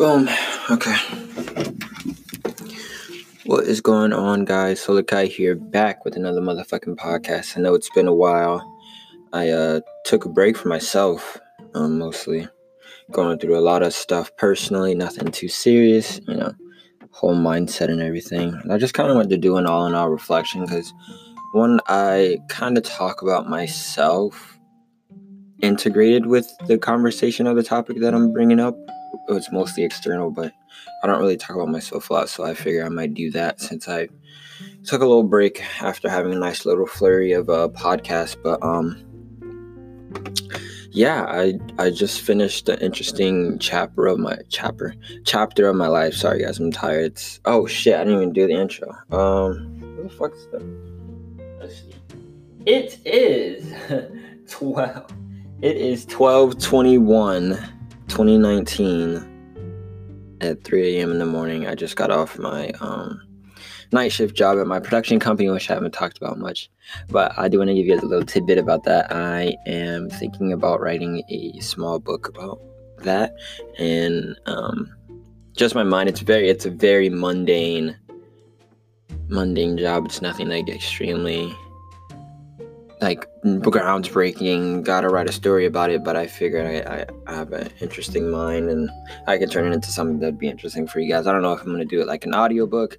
Boom. Okay. What is going on, guys? Solakai here, back with another motherfucking podcast. I know it's been a while. I took a break for myself, mostly. Going through a lot of stuff personally, nothing too serious, you know, whole mindset and everything. And I just kind of wanted to do an all-in-all reflection because when I kind of talk about myself integrated with the conversation of the topic that I'm bringing up, it's mostly external, but I don't really talk about myself a lot, so I figure I might do that since I took a little break after having a nice little flurry of a podcast. But yeah, I just finished an interesting chapter of my life. Sorry guys, I'm tired. Oh shit, I didn't even do the intro. What the fuck's that? Let's see. It is 12. It is 12/21. 2019 at 3 a.m. in the morning. I just got off my night shift job at my production company, which I haven't talked about much, but I do want to give you guys a little tidbit about that. I am thinking about writing a small book about that, and just my mind. It's a very mundane job. It's nothing like extremely like groundbreaking, gotta write a story about it, but I figured I have an interesting mind and I could turn it into something that'd be interesting for you guys. I don't know if I'm going to do it like an audiobook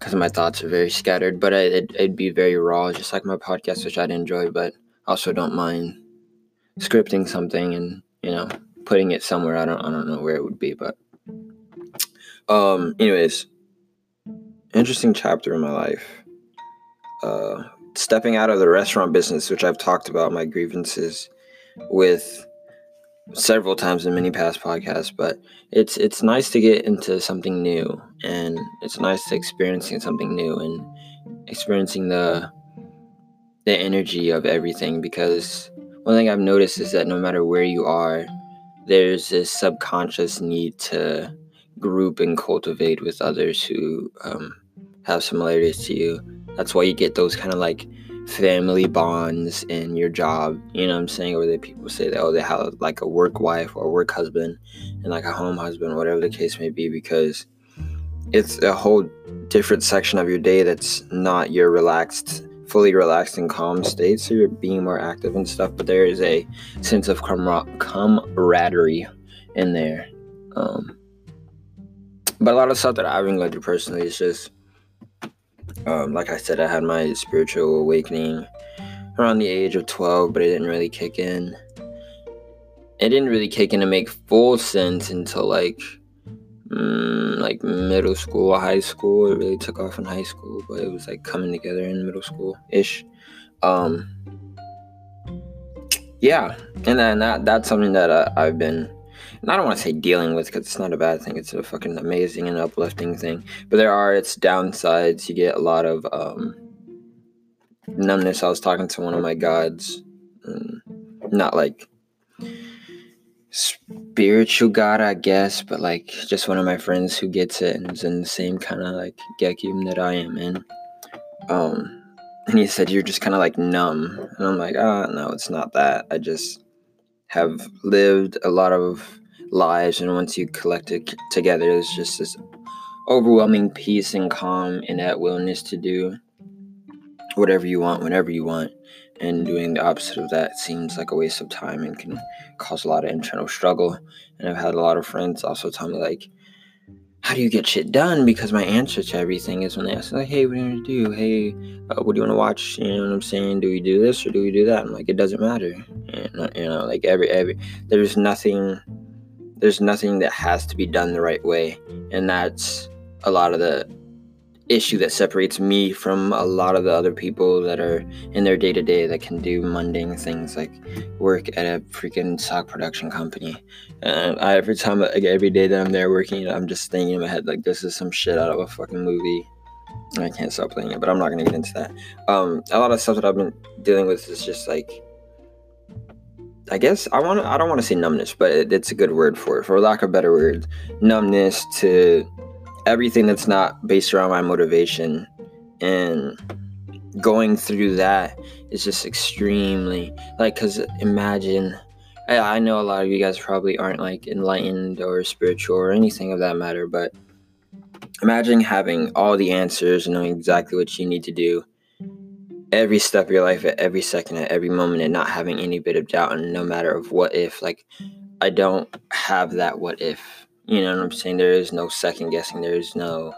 because my thoughts are very scattered, but it'd be very raw, just like my podcast, which I'd enjoy, but also don't mind scripting something and, you know, putting it somewhere. I don't know where it would be, but anyways, interesting chapter in my life. Stepping out of the restaurant business, which I've talked about my grievances with several times in many past podcasts, but it's nice to get into something new, and it's nice to experiencing something new and experiencing the energy of everything, because one thing I've noticed is that no matter where you are, there's this subconscious need to group and cultivate with others who have similarities to you. That's why you get those kind of like family bonds in your job, you know what I'm saying? Or that people say that, oh, they have like a work wife or a work husband and like a home husband, whatever the case may be, because it's a whole different section of your day that's not your fully relaxed and calm state. So you're being more active and stuff, but there is a sense of camaraderie in there. But a lot of stuff that I've been going through personally is just, like I said, I had my spiritual awakening around the age of 12, but it didn't really kick in. It didn't really kick in to make full sense until like middle school or high school. It really took off in high school, but it was like coming together in middle school-ish. Yeah, and then that's something that I've been... And I don't want to say dealing with, because it's not a bad thing. It's a fucking amazing and uplifting thing. But there are its downsides. You get a lot of numbness. I was talking to one of my gods. Not like spiritual god, I guess, but like just one of my friends who gets it and is in the same kind of like vacuum that I am in. And he said, you're just kind of like numb. And I'm like, no, it's not that. I just have lived a lot of lives, and once you collect it together, there's just this overwhelming peace and calm and that willingness to do whatever you want whenever you want, and doing the opposite of that seems like a waste of time and can cause a lot of internal struggle. And I've had a lot of friends also tell me, like, how do you get shit done? Because my answer to everything is, when they ask, like, hey, what do you want to do? Hey, what do you want to watch? You know what I'm saying? Do we do this or do we do that? I'm like, it doesn't matter. And, you know, like every, there's nothing that has to be done the right way. And that's a lot of the issue that separates me from a lot of the other people that are in their day to day that can do mundane things like work at a freaking sock production company. And every day that I'm there working, I'm just thinking in my head, like, this is some shit out of a fucking movie. I can't stop playing it, but I'm not going to get into that. A lot of stuff that I've been dealing with is just like, I guess I don't want to say numbness, but it's a good word for it. For lack of better word, numbness to everything that's not based around my motivation. And going through that is just extremely, like, because imagine I know a lot of you guys probably aren't like enlightened or spiritual or anything of that matter, but imagine having all the answers and knowing exactly what you need to do every step of your life, at every second, at every moment, and not having any bit of doubt and no matter of what if. Like, I don't have that what if, you know what I'm saying? There is no second guessing. There is no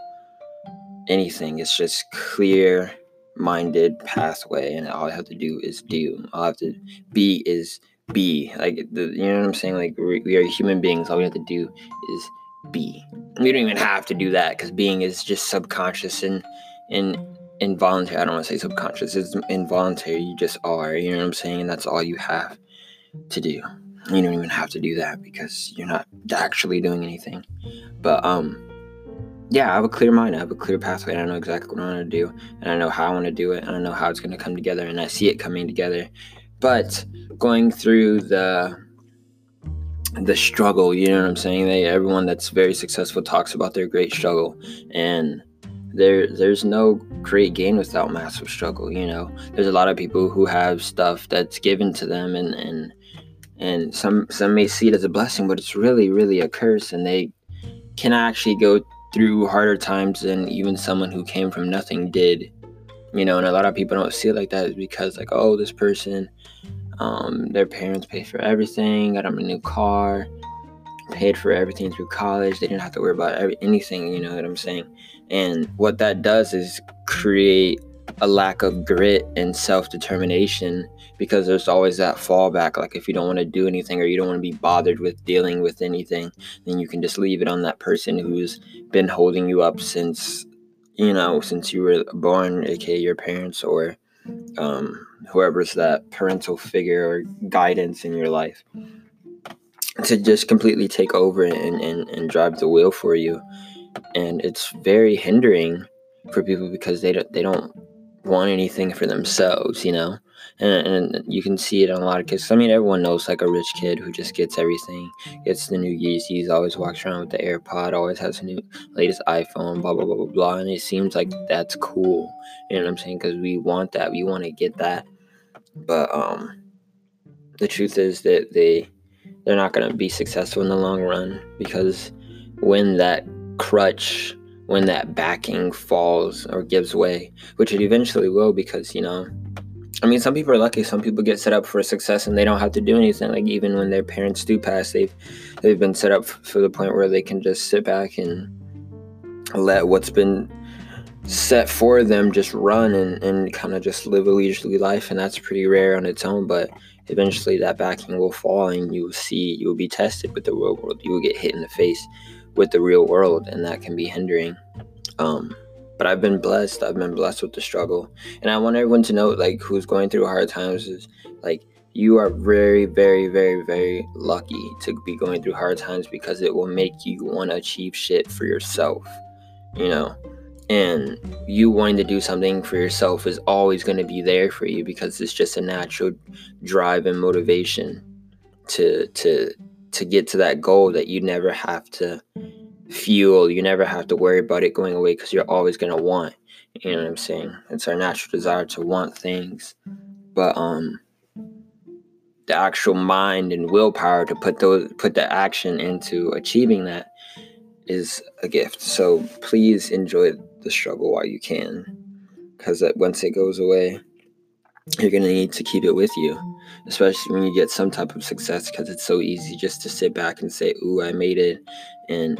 anything. It's just clear minded pathway, and all I have to do is do. All I have to be is be. Like, you know what I'm saying? Like, we are human beings. All we have to do is be. We don't even have to do that, because being is just subconscious and involuntary. I don't want to say subconscious. It's involuntary. You just are. You know what I'm saying? And that's all you have to do. You don't even have to do that, because you're not actually doing anything. But yeah, I have a clear mind. I have a clear pathway, and I know exactly what I want to do, and I know how I want to do it, and I know how it's going to come together, and I see it coming together. But going through the struggle, you know what I'm saying? Everyone that's very successful talks about their great struggle, and there's no great gain without massive struggle, you know? There's a lot of people who have stuff that's given to them, and some may see it as a blessing, but it's really, really a curse, and they can actually go through harder times than even someone who came from nothing did, you know? And a lot of people don't see it like that, because like, oh, this person, their parents paid for everything, got them a new car, paid for everything through college, they didn't have to worry about anything, you know what I'm saying? And what that does is create a lack of grit and self-determination, because there's always that fallback. Like, if you don't want to do anything, or you don't want to be bothered with dealing with anything, then you can just leave it on that person who's been holding you up since, you know, since you were born, aka your parents, or whoever's that parental figure or guidance in your life, to just completely take over and drive the wheel for you. And it's very hindering for people, because they don't want anything for themselves, you know? And you can see it on a lot of kids. I mean, everyone knows like a rich kid who just gets everything, gets the new Yeezys, always walks around with the AirPod, always has the new latest iPhone, blah blah blah blah blah. And it seems like that's cool, you know what I'm saying? Because we want that, we want to get that. But the truth is that they're not going to be successful in the long run, because when that crutch, when that backing falls or gives way, which it eventually will, because, you know, I mean, some people are lucky. Some people get set up for success and they don't have to do anything. Like, even when their parents do pass, they've been set up for the point where they can just sit back and let what's been set for them just run, and kind of just live a leisurely life. And that's pretty rare on its own, but eventually that backing will fall, and you will see, you will be tested with the real world. You will get hit in the face with the real world, and that can be hindering. But I've been blessed with the struggle, and I want everyone to know, like, who's going through hard times, is like, you are very, very, very, very lucky to be going through hard times, because it will make you want to achieve shit for yourself, you know? And you wanting to do something for yourself is always going to be there for you, because it's just a natural drive and motivation to get to that goal, that you never have to fuel, you never have to worry about it going away, because you're always going to want, you know what I'm saying? It's our natural desire to want things, but the actual mind and willpower to put the action into achieving that is a gift. So please enjoy the struggle while you can, because once it goes away, you're going to need to keep it with you, especially when you get some type of success, because it's so easy just to sit back and say, ooh, I made it, and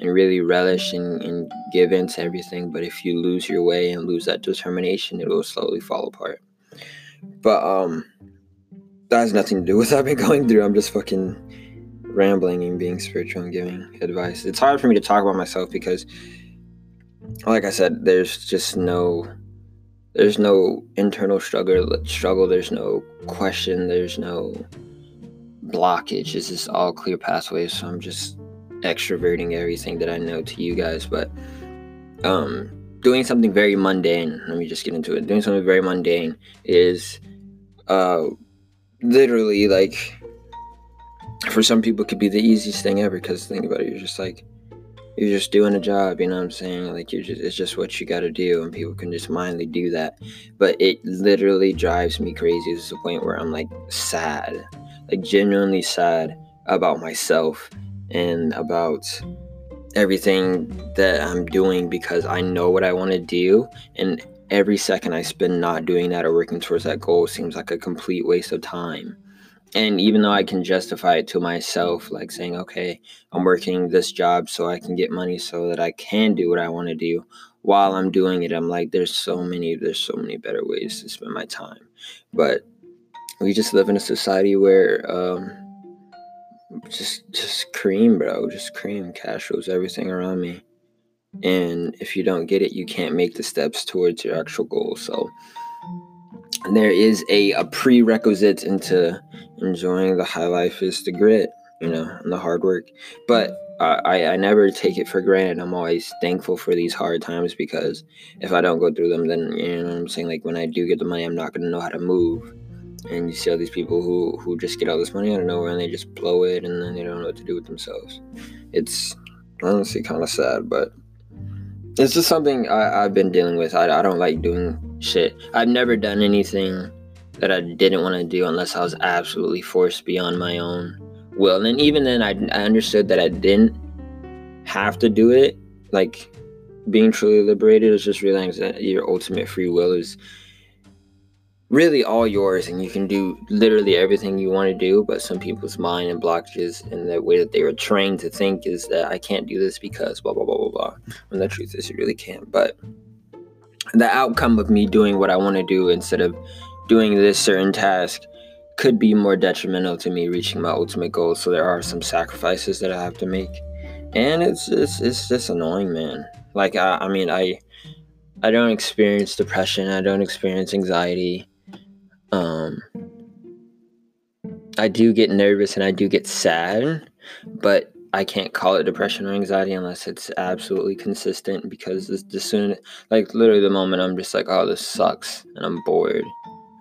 really relish and give in to everything. But if you lose your way and lose that determination, it will slowly fall apart. But that has nothing to do with what I've been going through. I'm just fucking rambling and being spiritual and giving advice. It's hard for me to talk about myself, because, like I said, there's no internal struggle, there's no question, there's no blockage. It's just all clear pathways. So I'm just extroverting everything that I know to you guys. But doing something very mundane, let me just get into it. Doing something very mundane is literally, like, for some people it could be the easiest thing ever, because think about it, you're just like, you're just doing a job, you know what I'm saying? Like, it's just what you got to do, and people can just mindlessly do that. But it literally drives me crazy to the point where I'm, like, sad. like genuinely sad about myself and about everything that I'm doing, because I know what I want to do, and every second I spend not doing that or working towards that goal seems like a complete waste of time. And even though I can justify it to myself, like saying, okay, I'm working this job so I can get money so that I can do what I want to do, while I'm doing it, I'm like, there's so many better ways to spend my time. But we just live in a society where just cream, bro. Just cream. Cash rules everything around me. And if you don't get it, you can't make the steps towards your actual goal. So there is a prerequisite into enjoying the high life is the grit, and the hard work. But I never take it for granted. I'm always thankful for these hard times, because if I don't go through them, then, you know what I'm saying? Like, when I do get the money, I'm not going to know how to move. And you see all these people who just get all this money out of nowhere and they just blow it, and then they don't know what to do with themselves. It's honestly kind of sad, but it's just something I've been dealing with. I don't like doing shit. I've never done anything that I didn't want to do unless I was absolutely forced beyond my own will. And even then, I understood that I didn't have to do it. Like, being truly liberated is just realizing that your ultimate free will is really all yours, and you can do literally everything you want to do. But some people's mind and blockages and the way that they were trained to think is that I can't do this because blah blah blah blah blah, when the truth is you really can't. But the outcome of me doing what I want to do instead of doing this certain task could be more detrimental to me reaching my ultimate goal. So there are some sacrifices that I have to make, and it's just annoying, man. Like, I mean I don't experience depression, I don't experience anxiety. I do get nervous and I do get sad, but I can't call it depression or anxiety unless it's absolutely consistent, because literally the moment I'm just like, oh, this sucks, and I'm bored,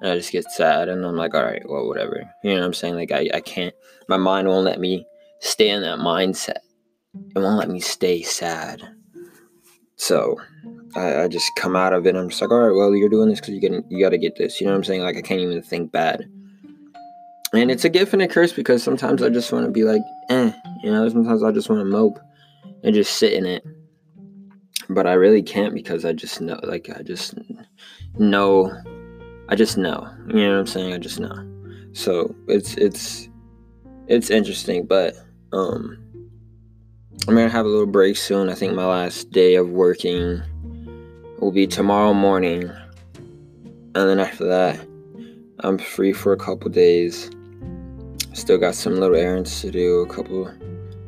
and I just get sad, and I'm like, all right, well, whatever. You know what I'm saying? Like, I can't, my mind won't let me stay in that mindset. It won't let me stay sad. So I just come out of it, and I'm just like, all right, well, you're doing this because you got to get this. You know what I'm saying? Like, I can't even think bad. And it's a gift and a curse, because sometimes I just want to be like, sometimes I just want to mope and just sit in it. But I really can't, because I just know. You know what I'm saying? I just know. So it's interesting, but I'm going to have a little break soon. I think my last day of working will be tomorrow morning, and then after that I'm free for a couple days. Still got some little errands to do, a couple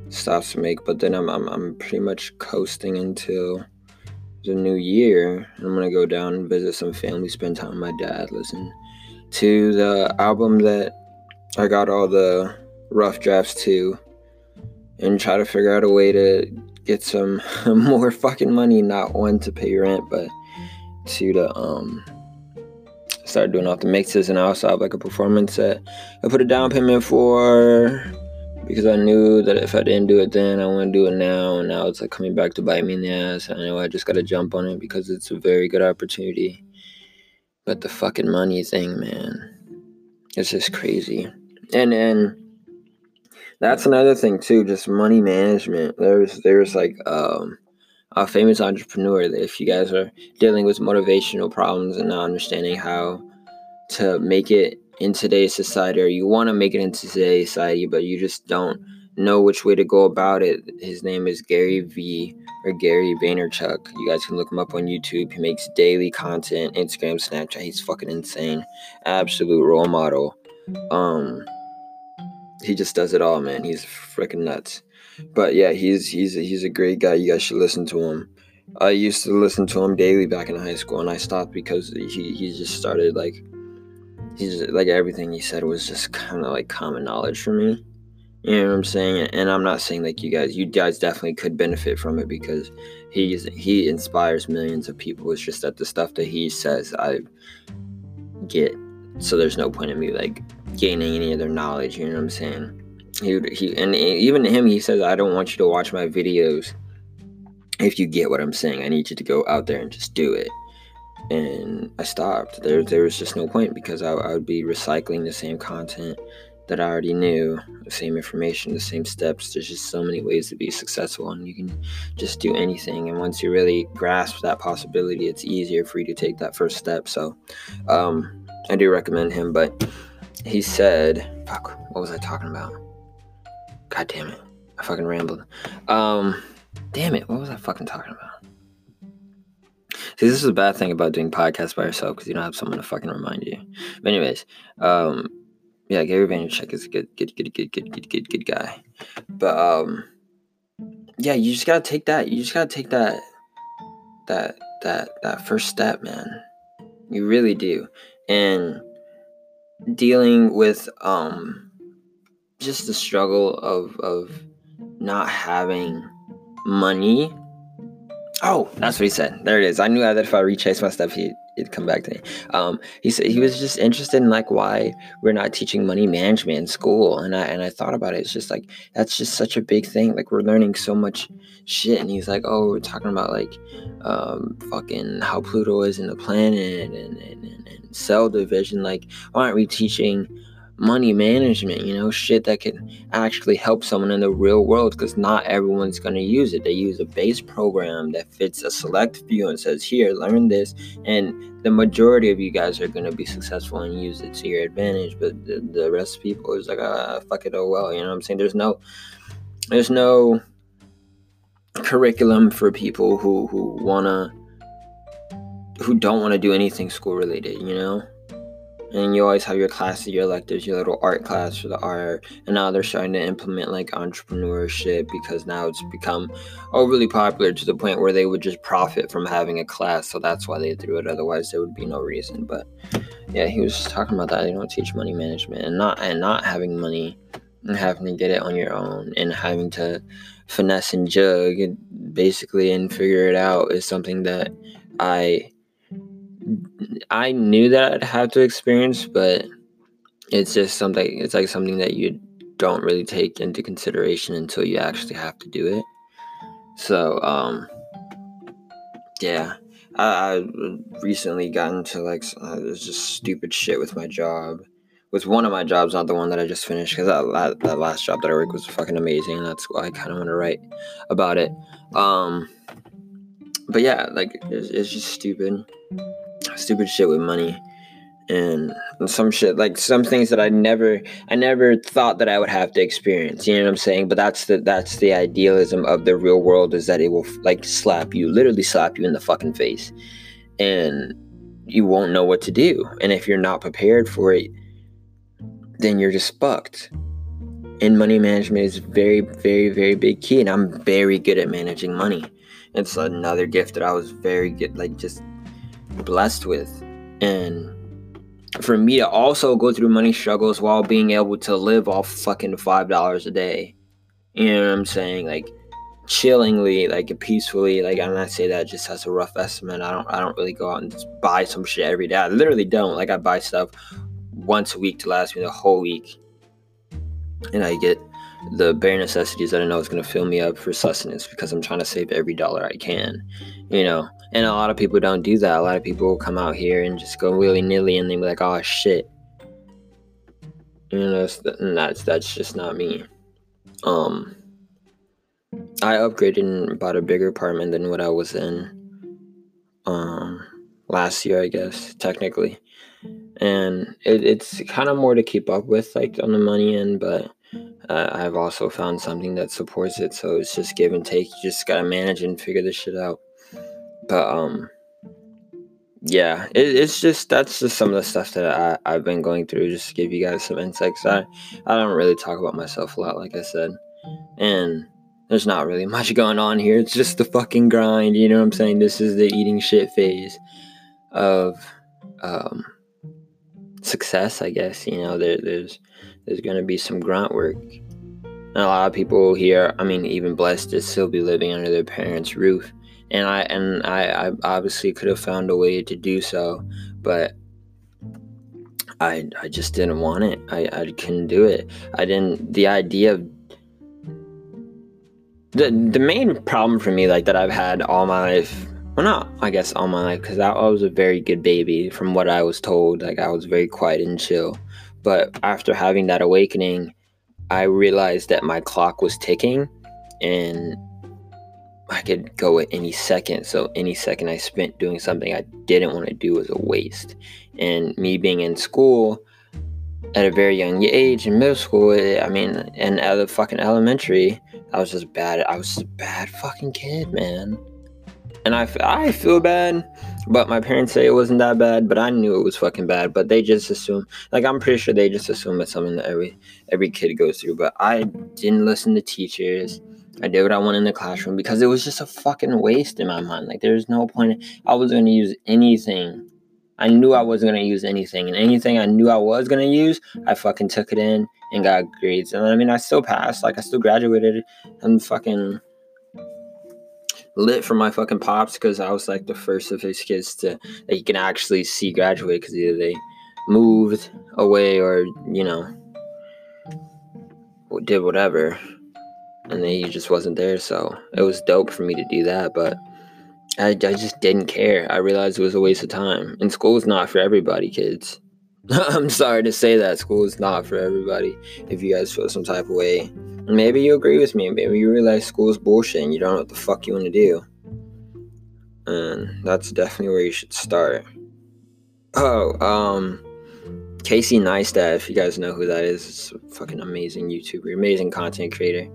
stops to make, but then I'm pretty much coasting until the new year. I'm going to go down and visit some family, spend time with my dad, listen to the album that I got all the rough drafts to, and try to figure out a way to get some more fucking money, not one to pay rent, but to start doing off the mixes. And I also have like a performance that I put a down payment for, because I knew that if I didn't do it then, I want to do it now, and now it's like coming back to bite me in the ass. I know I just got to jump on it because it's a very good opportunity, but the fucking money thing, man, it's just crazy. And that's another thing too, just money management. There's like a famous entrepreneur that if you guys are dealing with motivational problems and not understanding how to make it in today's society, or you want to make it in today's society, but you just don't know which way to go about it. His name is Gary V, or Gary Vaynerchuk. You guys can look him up on YouTube. He makes daily content, Instagram, Snapchat. He's fucking insane. Absolute role model. He just does it all, man. He's freaking nuts. But yeah, he's a great guy. You guys should listen to him. I used to listen to him daily back in high school, and I stopped because he just everything he said was just kind of like common knowledge for me. You know what I'm saying? And I'm not saying like you guys definitely could benefit from it, because he inspires millions of people. It's just that the stuff that he says, I get. So there's no point in me like gaining any other knowledge. You know what I'm saying? He says, I don't want you to watch my videos if you get what I'm saying. I need you to go out there and just do it. And I stopped. There was just no point, because I would be recycling the same content that I already knew, the same information, the same steps. There's just so many ways to be successful, and you can just do anything. And once you really grasp that possibility, it's easier for you to take that first step. So I do recommend him, but he said, fuck, what was I talking about? God damn it. I fucking rambled. What was I fucking talking about? See, this is a bad thing about doing podcasts by yourself, because you don't have someone to fucking remind you. But anyways, yeah, Gary Vaynerchuk is a good guy. But yeah, you just gotta take that. You just gotta take that first step, man. You really do. And dealing with just the struggle of not having money. Oh, that's what he said. There it is. I knew that if I retraced my stuff, it'd come back to me. He said he was just interested in like why we're not teaching money management in school. And I thought about it. It's just like, that's just such a big thing. Like, we're learning so much shit. And he's like, oh, we're talking about like fucking how Pluto is in the planet and cell division. Like, why aren't we teaching money management, you know, shit that can actually help someone in the real world, because not everyone's going to use it. They use a base program that fits a select few and says, here, learn this, and the majority of you guys are going to be successful and use it to your advantage. But the rest of people is like, fuck it, oh well, you know what I'm saying? There's no curriculum for people who don't want to do anything school related, you know? And you always have your classes, your electives, your little art class for the art. And now they're starting to implement like entrepreneurship, because now it's become overly popular to the point where they would just profit from having a class. So that's why they threw it. Otherwise, there would be no reason. But yeah, he was just talking about that. They don't teach money management, and not having money and having to get it on your own and having to finesse and jug and basically and figure it out is something that I knew that I'd have to experience, but it's just something, it's like something that you don't really take into consideration until you actually have to do it. So, yeah, I recently got into like, there's just stupid shit with my job, with one of my jobs, not the one that I just finished, because that last job that I worked was fucking amazing. And that's why I kind of want to write about it. But yeah, like it's just stupid shit with money and some shit, like some things that I never thought that I would have to experience, you know what I'm saying? But that's the idealism of the real world, is that it will like literally slap you in the fucking face, and you won't know what to do. And if you're not prepared for it, then you're just fucked. And money management is very, very, very big key. And I'm very good at managing money. It's another gift that I was very good, like just blessed with. And for me to also go through money struggles while being able to live off fucking $5 a day, you know what I'm saying? Like chillingly, like peacefully, like, and I say that just as a rough estimate. I don't really go out and just buy some shit every day. I literally don't. Like, I buy stuff once a week to last me the whole week, and I get the bare necessities that I know is going to fill me up for sustenance, because I'm trying to save every dollar I can, you know. And a lot of people don't do that. A lot of people will come out here and just go willy-nilly, and they be like, oh shit, you know, that's just not me. I upgraded and bought a bigger apartment than what I was in last year, I guess, technically. And it's kind of more to keep up with, like on the money end, but I've also found something that supports it. So it's just give and take. You just gotta manage and figure this shit out. But yeah, it's just, that's just some of the stuff that I've been going through, just to give you guys some insights. I don't really talk about myself a lot, like I said, and there's not really much going on here. It's just the fucking grind, you know what I'm saying? This is the eating shit phase of success, I guess, you know. There's going to be some grunt work. And a lot of people here, I mean, even blessed, to still be living under their parents' roof. And I obviously could have found a way to do so, but I just didn't want it. I couldn't do it. I didn't, the idea of, the main problem for me, like, that I've had all my life, well, not, I guess, all my life, because I was a very good baby from what I was told. Like, I was very quiet and chill. But after having that awakening, I realized that my clock was ticking and I could go at any second. So any second I spent doing something I didn't want to do was a waste. And me being in school at a very young age in middle school, I mean, and out of fucking elementary, I was just a bad fucking kid, man. And I feel bad, but my parents say it wasn't that bad, but I knew it was fucking bad. But they just assume, like, I'm pretty sure they just assume it's something that every kid goes through. But I didn't listen to teachers. I did what I wanted in the classroom because it was just a fucking waste in my mind. Like, there's no point. I was going to use anything. I knew I wasn't going to use anything. And anything I knew I was going to use, I fucking took it in and got grades. And I mean, I still passed. Like, I still graduated. I'm fucking lit for my fucking pops because I was like the first of his kids that you can actually see graduate, because either they moved away or, you know, did whatever. And then he just wasn't there, so it was dope for me to do that, but I just didn't care. I realized it was a waste of time. And school is not for everybody, kids. I'm sorry to say that. School is not for everybody. If you guys feel some type of way, maybe you agree with me. Maybe you realize school is bullshit and you don't know what the fuck you want to do. And that's definitely where you should start. Oh, Casey Neistat, if you guys know who that is, it's a fucking amazing YouTuber, amazing content creator.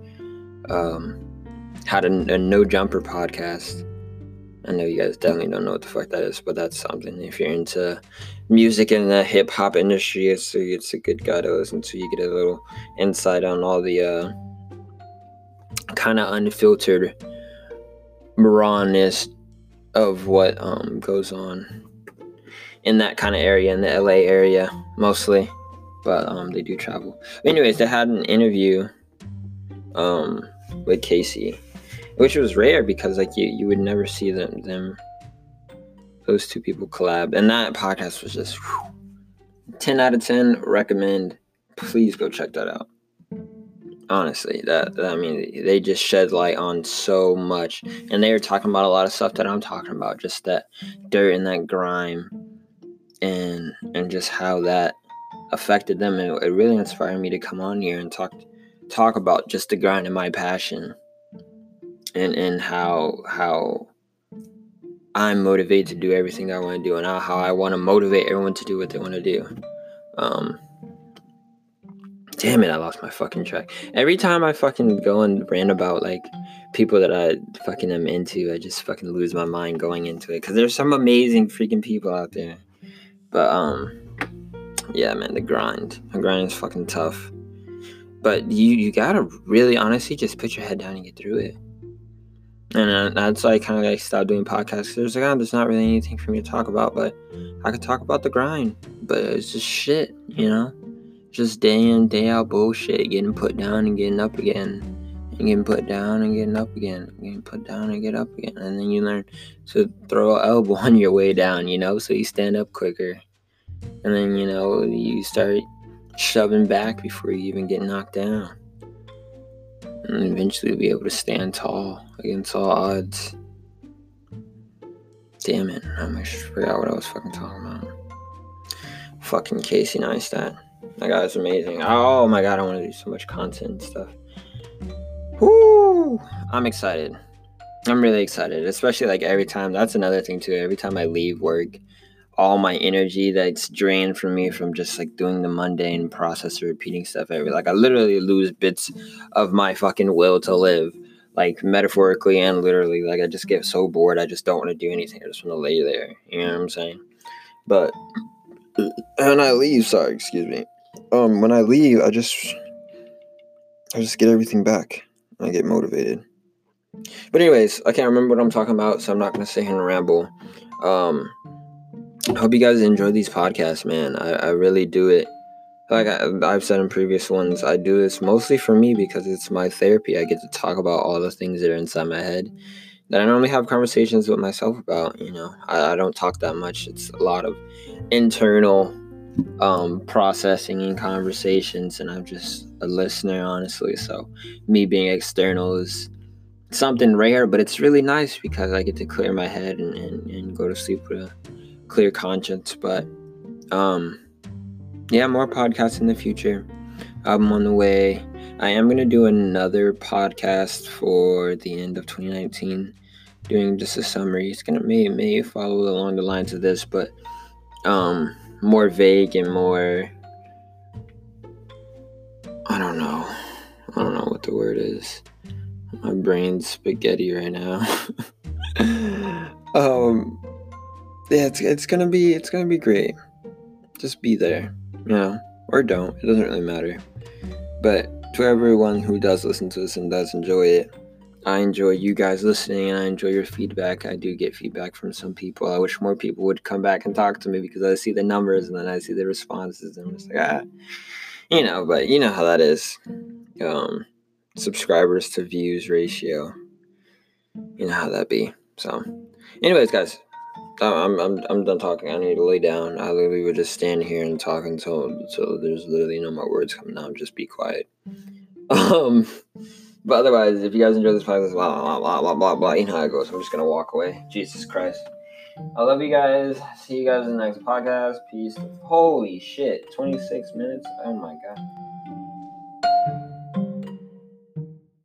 Had a No Jumper podcast. I know you guys definitely don't know what the fuck that is, but that's something. If you're into music and the hip-hop industry, it's a good guy to listen to. You get a little insight on all the kind of unfiltered rawness of what goes on in that kind of area, in the LA area mostly, but they do travel. Anyways, they had an interview with Casey, which was rare because, like, you would never see them those two people collab. And that podcast was just 10 out of 10 recommend. Please go check that out. Honestly, that I mean, they just shed light on so much, and they were talking about a lot of stuff that I'm talking about, just that dirt and that grime and just how that affected them. And it really inspired me to come on here and talk about just the grind and my passion, and how I'm motivated to do everything I want to do, and how I want to motivate everyone to do what they want to do. Damn it, I lost my fucking track. Every time I fucking go and rant about, like, people that I fucking am into, I just fucking lose my mind going into it, because there's some amazing freaking people out there. But yeah, man, the grind is fucking tough. But you gotta really honestly just put your head down and get through it. And that's why I kind of like stopped doing podcasts. There's not really anything for me to talk about, but I could talk about the grind. But it's just shit, you know? Just day in, day out bullshit. Getting put down and getting up again. And getting put down and getting up again. And getting put down and get up again. And then you learn to throw an elbow on your way down, you know? So you stand up quicker. And then, you know, you start shoving back before you even get knocked down, and eventually be able to stand tall against all odds. Damn it, I forgot what I was fucking talking about. Fucking Casey Neistat, that guy is amazing. Oh my god, I want to do so much content and stuff. Woo! I'm excited. I'm really excited, especially like every time. That's another thing too. Every time I leave work, all my energy that's drained from me from just like doing the mundane process of repeating stuff every, like, I literally lose bits of my fucking will to live, like, metaphorically and literally. Like, I just get so bored, I just don't want to do anything. I just want to lay there, you know what I'm saying? But when I leave, sorry, excuse me, when I leave, I just get everything back and I get motivated. But anyways, I can't remember what I'm talking about, so I'm not gonna sit here and ramble. I hope you guys enjoy these podcasts, man. I really do it. Like I've said in previous ones, I do this mostly for me because it's my therapy. I get to talk about all the things that are inside my head that I normally have conversations with myself about, you know. I don't talk that much. It's a lot of internal processing and conversations, and I'm just a listener, honestly. So me being external is something rare, but it's really nice because I get to clear my head and go to sleep with a clear conscience. But yeah, more podcasts in the future. Album on the way. I am going to do another podcast for the end of 2019, doing just a summary. It's going to may follow along the lines of this, but more vague and more, I don't know what the word is. My brain's spaghetti right now. Yeah, it's gonna be great. Just be there, you know, or don't. It doesn't really matter. But to everyone who does listen to this and does enjoy it, I enjoy you guys listening and I enjoy your feedback. I do get feedback from some people. I wish more people would come back and talk to me because I see the numbers and then I see the responses and I'm just like, you know, but you know how that is. Subscribers to views ratio, you know how that be. So anyways, guys, I'm done talking. I need to lay down. I literally would just stand here and talk until there's literally no more words coming out. Just be quiet. But otherwise, if you guys enjoy this podcast, blah blah blah, you know how it goes. I'm just gonna walk away. Jesus Christ, I love you guys. See you guys in the next podcast. Peace. Holy shit, 26 minutes. Oh my god.